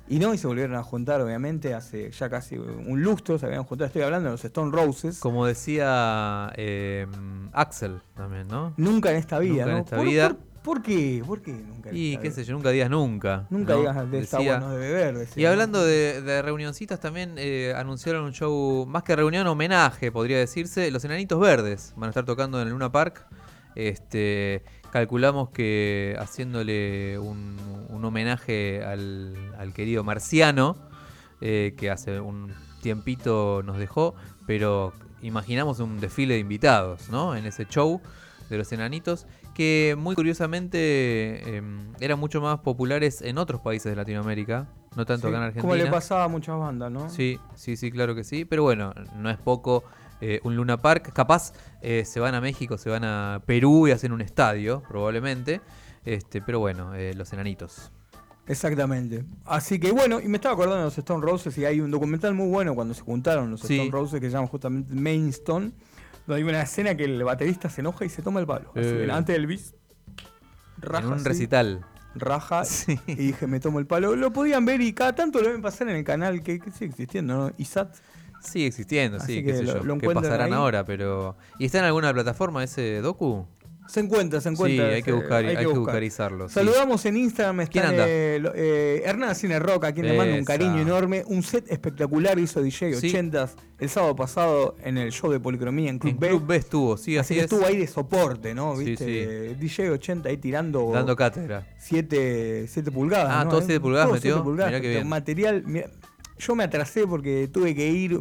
Y no, y se volvieron a juntar, obviamente, hace ya casi un lustro se habían juntado. Estoy hablando de los Stone Roses. Como decía eh, Axel también, ¿no? Nunca en esta vida, nunca ¿no? En esta ¿Por, vida. Por, ¿Por qué? ¿Por qué nunca en Y esta qué vida? Sé yo, nunca digas nunca. Nunca ¿no? digas de esta bueno de beber. Decía, y hablando ¿no? de, de reunioncitas, también eh, anunciaron un show, más que reunión, homenaje, podría decirse. Los Enanitos Verdes van a estar tocando en el Luna Park. Este, calculamos que haciéndole un, un homenaje al, al querido Marciano, eh, que hace un tiempito nos dejó, pero imaginamos un desfile de invitados, ¿no? En ese show de los Enanitos, que muy curiosamente eh, eran mucho más populares en otros países de Latinoamérica, no tanto sí, acá en Argentina. Como le pasaba a muchas bandas, ¿no? Sí, sí, sí, claro que sí, pero bueno, no es poco eh, un Luna Park, capaz eh, se van a México, se van a Perú y hacen un estadio, probablemente, este, pero bueno, eh, los Enanitos. Exactamente. Así que bueno, y me estaba acordando de los Stone Roses y hay un documental muy bueno cuando se juntaron los sí. Stone Roses que se llama justamente Main Stone. Hay una escena que el baterista se enoja y se toma el palo. Eh. Antes del bis, raja. En un así, recital. Raja. Sí. Y dije, me tomo el palo. Lo podían ver y cada tanto lo ven pasar en el canal que, que sigue existiendo, ¿no? ISAT. Sigue existiendo, así sí, que qué sé lo, yo. Que pasarán ahí. Ahora, pero. ¿Y está en alguna plataforma ese docu? Se encuentra, se encuentra. Sí, hay que buscar, eh, hay que buscar. buscarizarlo. Saludamos sí. en Instagram. Está ¿Quién anda? Eh, eh, Hernán Cine Roca, a quien Esa. le mando un cariño enorme. Un set espectacular hizo D J sí. ochenta el sábado pasado en el show de Policromía en Club en B. Club B estuvo, sí, así, así es. Estuvo ahí de soporte, ¿no? ¿Viste? Sí, sí. D J ochenta ahí tirando. Dando cátedra. siete pulgadas. Ah, ¿no? Todos siete ¿eh? pulgadas todos metió. siete pulgadas. Mirá que bien. Material. Mirá, yo me atrasé porque tuve que ir.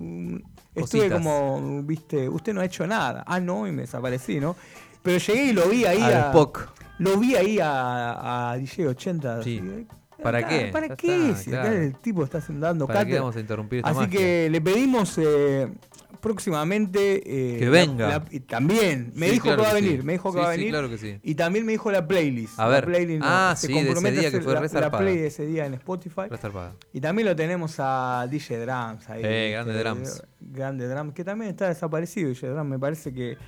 Estuve Cositas. como, viste, usted no ha hecho nada. Ah, no, y me desaparecí, ¿no? Pero llegué y lo vi ahí a, a lo vi ahí a, a D J ochenta. Sí. Así, ¿Para, ¿Para qué? ¿Para qué? Está, si claro. acá el tipo está dando ¿Para cátedra? Qué vamos a interrumpir esta Así magia? Que le pedimos eh, próximamente eh, que venga. La, la, y también me sí, dijo claro que va a venir, sí. me dijo que sí, va a venir. Sí, claro que sí. Y también me dijo la playlist. A ver. La playlist ah, no, sí, se de ese día que fue resarpada. La playlist de ese día en Spotify. Resarpada. Y también lo tenemos a D J Drums ahí. Eh, grande este, Drums. Grande Drums que también está desaparecido D J Drums, me parece que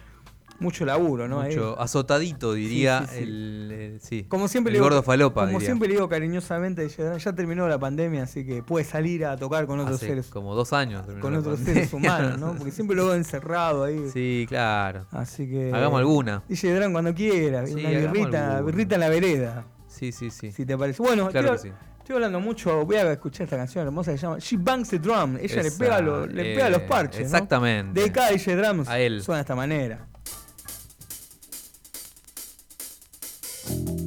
mucho laburo, ¿no? Mucho ahí. Azotadito, diría sí, sí, sí. el, el, sí. Como siempre el le digo, gordo falopa. Como diría. Siempre le digo cariñosamente, ya, ya terminó la pandemia, así que puede salir a tocar con otros Hace seres. Como dos años. Con otros pandemia. Seres humanos, ¿no? Porque siempre lo veo encerrado ahí. Sí, claro. Así que. Hagamos alguna. Y llegarán cuando quiera. Sí, una birrita, birrita en la vereda. Sí, sí, sí. Si te parece. Bueno, claro estoy, que sí. estoy hablando mucho. Voy a escuchar esta canción hermosa que se llama She Bangs the Drum. Ella Esa, le pega, lo, le eh, pega los parches. Exactamente. ¿No? De cada D J Drums a él. Suena de esta manera. Thank you.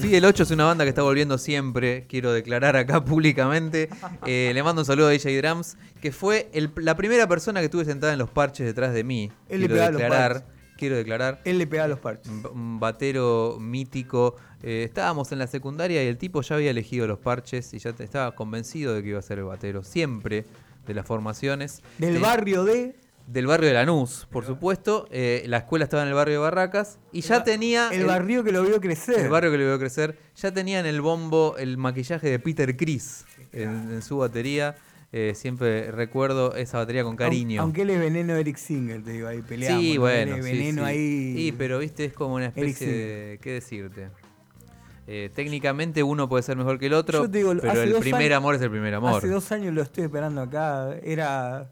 Fidel ocho es una banda que está volviendo siempre, quiero declarar acá públicamente. Eh, le mando un saludo a D J Drums, que fue el, la primera persona que tuve sentada en los parches detrás de mí. Él quiero le pegaba declarar, los parches. Quiero declarar. Él le pegaba los parches. Un batero mítico. Eh, estábamos en la secundaria y el tipo ya había elegido los parches y ya estaba convencido de que iba a ser el batero. Siempre de las formaciones. Del eh, barrio de... Del barrio de Lanús, por supuesto. Eh, la escuela estaba en el barrio de Barracas. Y ya el, tenía... El, el barrio que lo vio crecer. El barrio que lo vio crecer. Ya tenía en el bombo el maquillaje de Peter Criss en, en su batería. Eh, siempre recuerdo esa batería con cariño. Aunque él es veneno de Eric Singer, te digo, ahí peleamos. Sí, bueno. Él es veneno sí, ahí... Sí, pero viste, es como una especie de... ¿Qué decirte? Eh, técnicamente uno puede ser mejor que el otro, digo, pero el primer años, amor es el primer amor. Hace dos años lo estoy esperando acá. Era...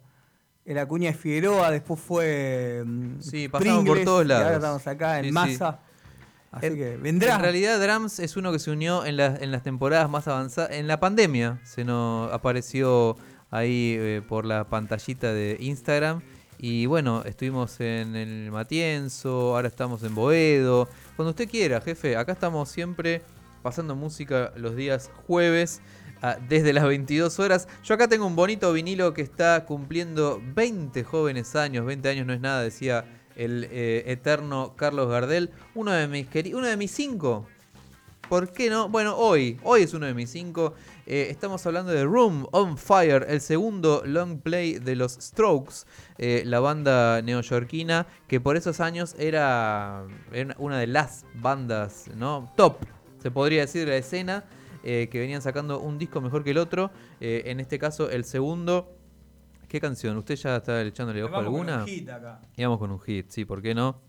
Era Cuña de Figueroa, después fue... Sí, pasamos por todos lados. Y ahora estamos acá en sí, masa. Sí. Así en, que vendrá. En realidad, Drums es uno que se unió en, la, en las temporadas más avanzadas. En la pandemia se nos apareció ahí eh, por la pantallita de Instagram. Y bueno, estuvimos en el Matienzo, ahora estamos en Boedo. Cuando usted quiera, jefe. Acá estamos siempre pasando música los días jueves. Ah, desde las veintidós horas. Yo acá tengo un bonito vinilo que está cumpliendo veinte jóvenes años. veinte años no es nada, decía el eh, eterno Carlos Gardel. Uno de mis queridos. Uno de mis cinco. ¿Por qué no? Bueno, hoy. Hoy es uno de mis cinco. Eh, estamos hablando de Room on Fire, el segundo long play de los Strokes. Eh, la banda neoyorquina que por esos años era, era una de las bandas, ¿no? Top, se podría decir, de la escena. Eh, que venían sacando un disco mejor que el otro, eh, en este caso el segundo. ¿Qué canción? ¿Usted ya está echándole ojo a alguna? Vamos con un hit acá. Y vamos con un hit, sí, ¿por qué no?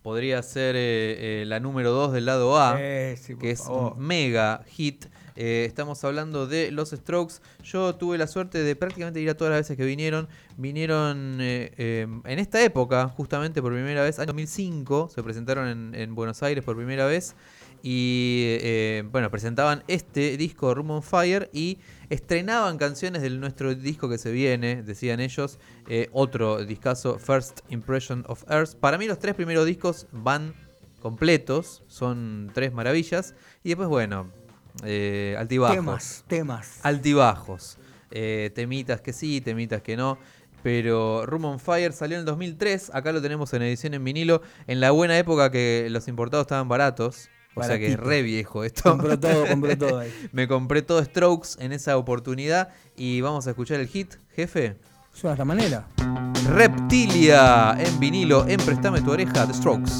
Podría ser eh, eh, la número dos del lado A, eh, sí, que es favor. Un mega hit. Eh, estamos hablando de los Strokes. Yo tuve la suerte de prácticamente ir a todas las veces que vinieron. Vinieron eh, eh, en esta época, justamente por primera vez, año dos mil cinco, se presentaron en, en Buenos Aires por primera vez. Y eh, bueno, presentaban este disco Room on Fire y estrenaban canciones de nuestro disco que se viene, decían ellos. Eh, otro discazo, First Impression of Earth. Para mí los tres primeros discos van completos, son tres maravillas. Y después, bueno, eh, altibajos. Temas, temas. Altibajos. Eh, temitas que sí, temitas que no. Pero Room on Fire salió en el dos mil tres, acá lo tenemos en edición en vinilo, en la buena época que los importados estaban baratos. O sea que es re viejo esto. Compró todo, compró todo ahí. Me compré todo Strokes en esa oportunidad. Y vamos a escuchar el hit, jefe. Suena de esta manera. Reptilia en vinilo, en Préstame tu oreja, The Strokes.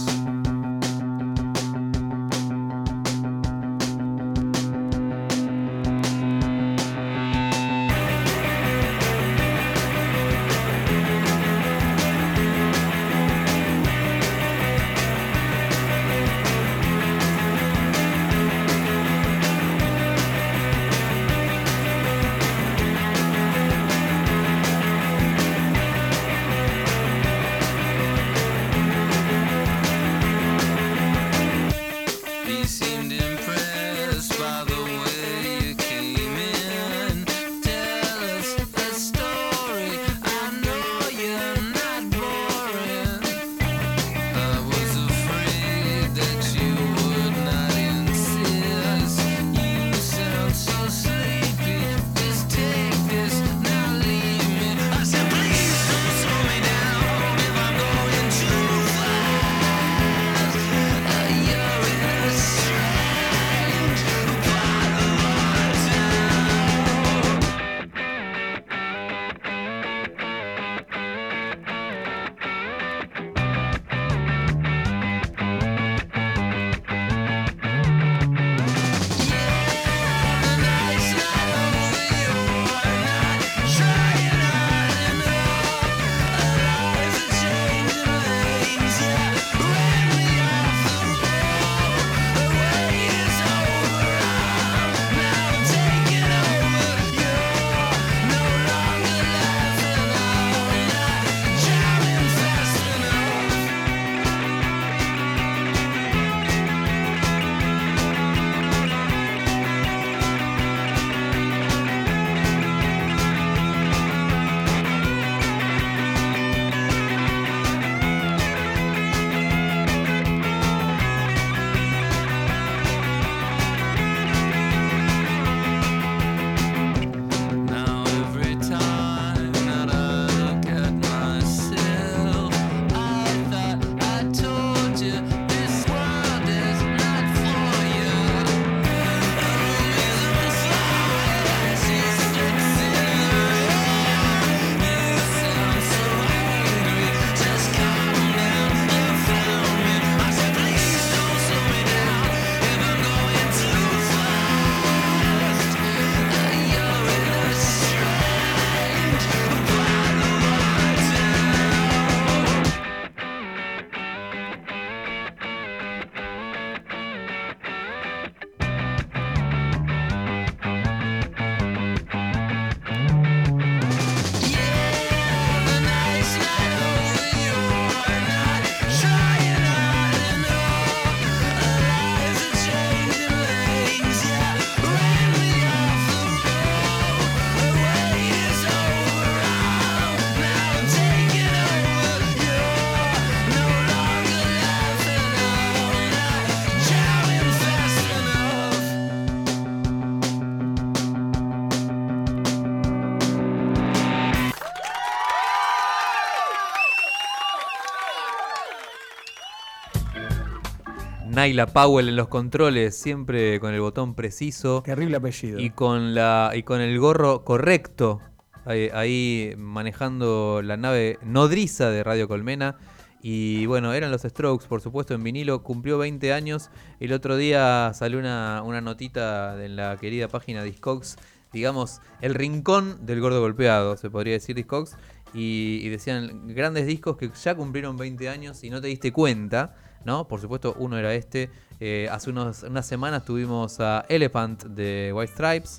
Naila Powell en los controles, siempre con el botón preciso. Terrible apellido. Y con, la, y con el gorro correcto, ahí, ahí manejando la nave nodriza de Radio Colmena. Y bueno, eran los Strokes, por supuesto, en vinilo. Cumplió veinte años. El otro día salió una, una notita en la querida página Discogs, digamos, el rincón del gordo golpeado, se podría decir Discogs. Y, y decían grandes discos que ya cumplieron veinte años y no te diste cuenta, ¿no? Por supuesto, uno era este. Eh, hace unos, unas semanas tuvimos a Elephant de White Stripes.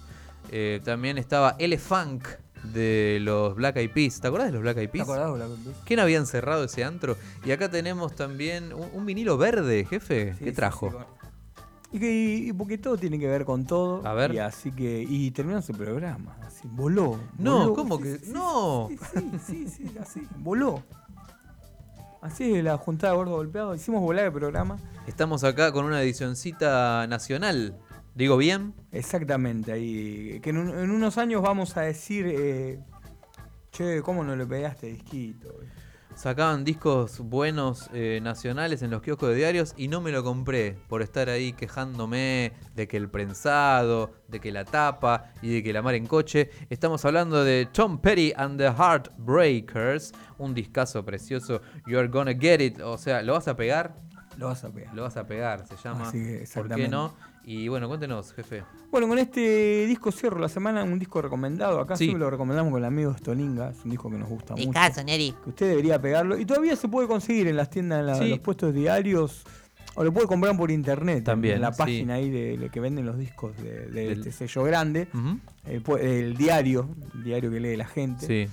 Eh, también estaba Elefunk de los Black Eyed Peas. ¿Te acordás de los Black Eyed Peas? ¿Te acordás de Black Eyed Peas? ¿Quién habían cerrado ese antro? Y acá tenemos también un, un vinilo verde, jefe. Sí, ¿qué trajo? Sí, sí, sí. Y, que, y porque todo tiene que ver con todo. A ver. Y así que. Y terminó su programa. Así, voló. No, voló, ¿cómo sí, que? Sí, ¡no! Sí, sí, sí, sí, así. Voló. Así la juntada de gordo golpeado. Hicimos volar el programa. Estamos acá con una edicioncita nacional. ¿Digo bien? Exactamente. Ahí. Que en, un, en unos años vamos a decir. Eh, che, ¿cómo no le pegaste disquito? Sacaban discos buenos eh, nacionales en los kioscos de diarios y no me lo compré por estar ahí quejándome de que el prensado, de que la tapa y de que la mar en coche. Estamos hablando de Tom Petty and the Heartbreakers, un discazo precioso, You're Gonna Get It, o sea, ¿lo vas a pegar? Lo vas a pegar. Lo vas a pegar, se llama, que, ¿por qué no? Y bueno, cuéntenos, jefe. Bueno, con este disco cierro la semana, un disco recomendado. Acá sí, siempre lo recomendamos con el amigo Stolinga, es un disco que nos gusta mucho. Discazo, Neri. Que usted debería pegarlo. Y todavía se puede conseguir en las tiendas, en la, sí, los puestos diarios. O lo puede comprar por internet. También, en la página, sí, ahí de, de que venden los discos de, de Del... este sello grande. Uh-huh. El, el diario, el diario que lee la gente. Sí.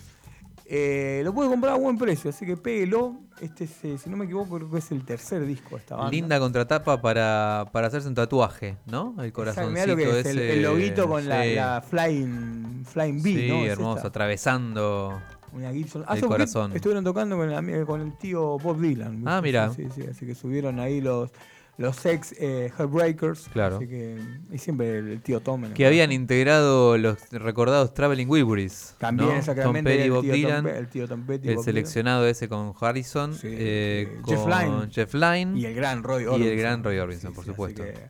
Eh, lo puede comprar a buen precio, así que péguelo. Este es, eh, si no me equivoco, creo que es el tercer disco de esta banda. Linda contratapa para, para hacerse un tatuaje, ¿no? El corazoncito. Exacto, mirá lo que es, ese, el, el loguito con, sí, la, la Flying, flying Bee, sí, ¿no? Sí, hermoso, ¿es atravesando una Gibson? Ah, el corazón. Estuvieron tocando con el, con el tío Bob Dylan. Ah, mirá. Sí, sí, así que subieron ahí los... Los ex eh, Heartbreakers, claro. Así que, y siempre el tío Tom. Que caso. Habían integrado los recordados Traveling Wilburys. También, ¿no? Exactamente. Tom Petty, Bob Dylan. Tom, el tío Tom Petty. El Bob seleccionado Dylan. Ese con Harrison. Sí, eh, Jeff con Lynne. Jeff Lynne. Y el gran Roy Orbison. Y el gran Roy Orbison, sí, por sí, supuesto. Que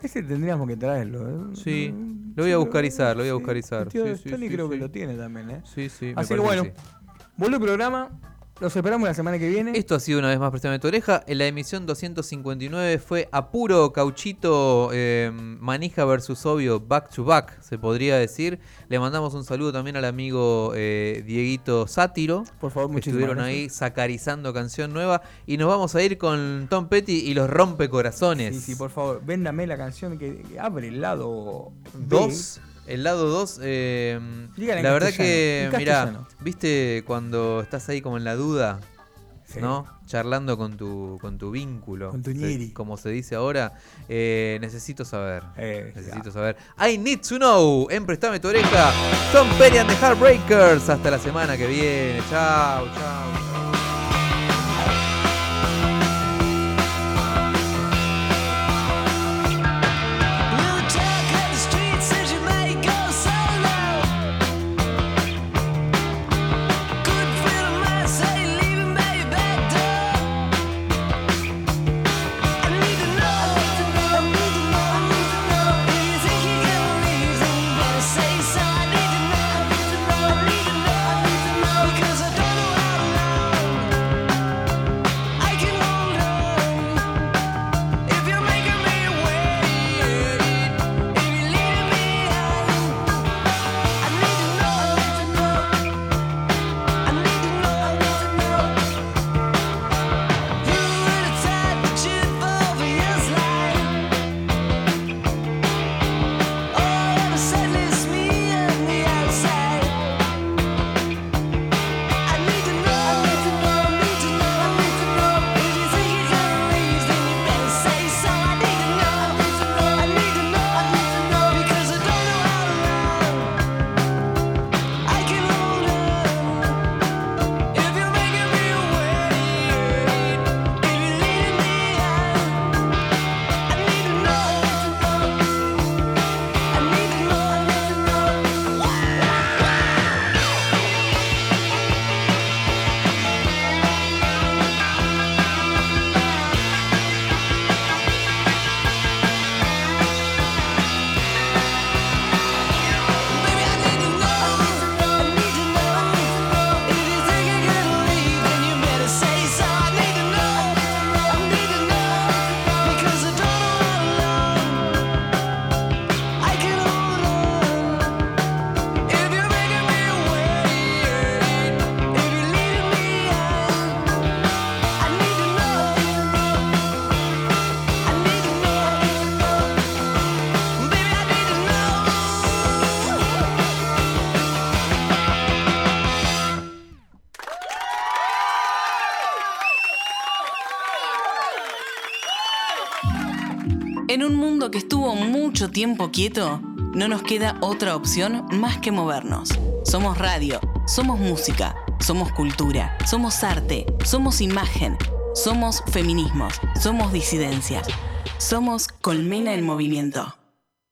ese tendríamos que traerlo. ¿Eh? Sí, lo voy a buscarizar, lo voy a buscarizar. Sí, el tío sí, Tony sí, creo sí, que sí. Lo tiene también. ¿Eh? Sí, sí. Así que bueno, sí. Volvió el programa. Los esperamos la semana que viene. Esto ha sido una vez más Préstame tu oreja. En la emisión doscientos cincuenta y nueve fue a puro cauchito, eh, manija versus obvio, back to back, se podría decir. Le mandamos un saludo también al amigo eh, Dieguito Sátiro. Por favor, muchísimas gracias. Estuvieron ahí sacarizando canción nueva. Y nos vamos a ir con Tom Petty y los rompecorazones. Sí, sí, por favor, véndame la canción que abre el lado dos. El lado dos, eh, la verdad que, mirá, viste cuando estás ahí como en la duda, sí, ¿no? Charlando con tu con tu vínculo, con tu Neri, como se dice ahora, eh, necesito saber, eh, necesito ya. saber. I need to know, en Préstame tu oreja, Tom Petty and the Heartbreakers. Hasta la semana que viene, chao, chao. No! En un mundo que estuvo mucho tiempo quieto, no nos queda otra opción más que movernos. Somos radio, somos música, somos cultura, somos arte, somos imagen, somos feminismos, somos disidencias, somos Colmena en Movimiento.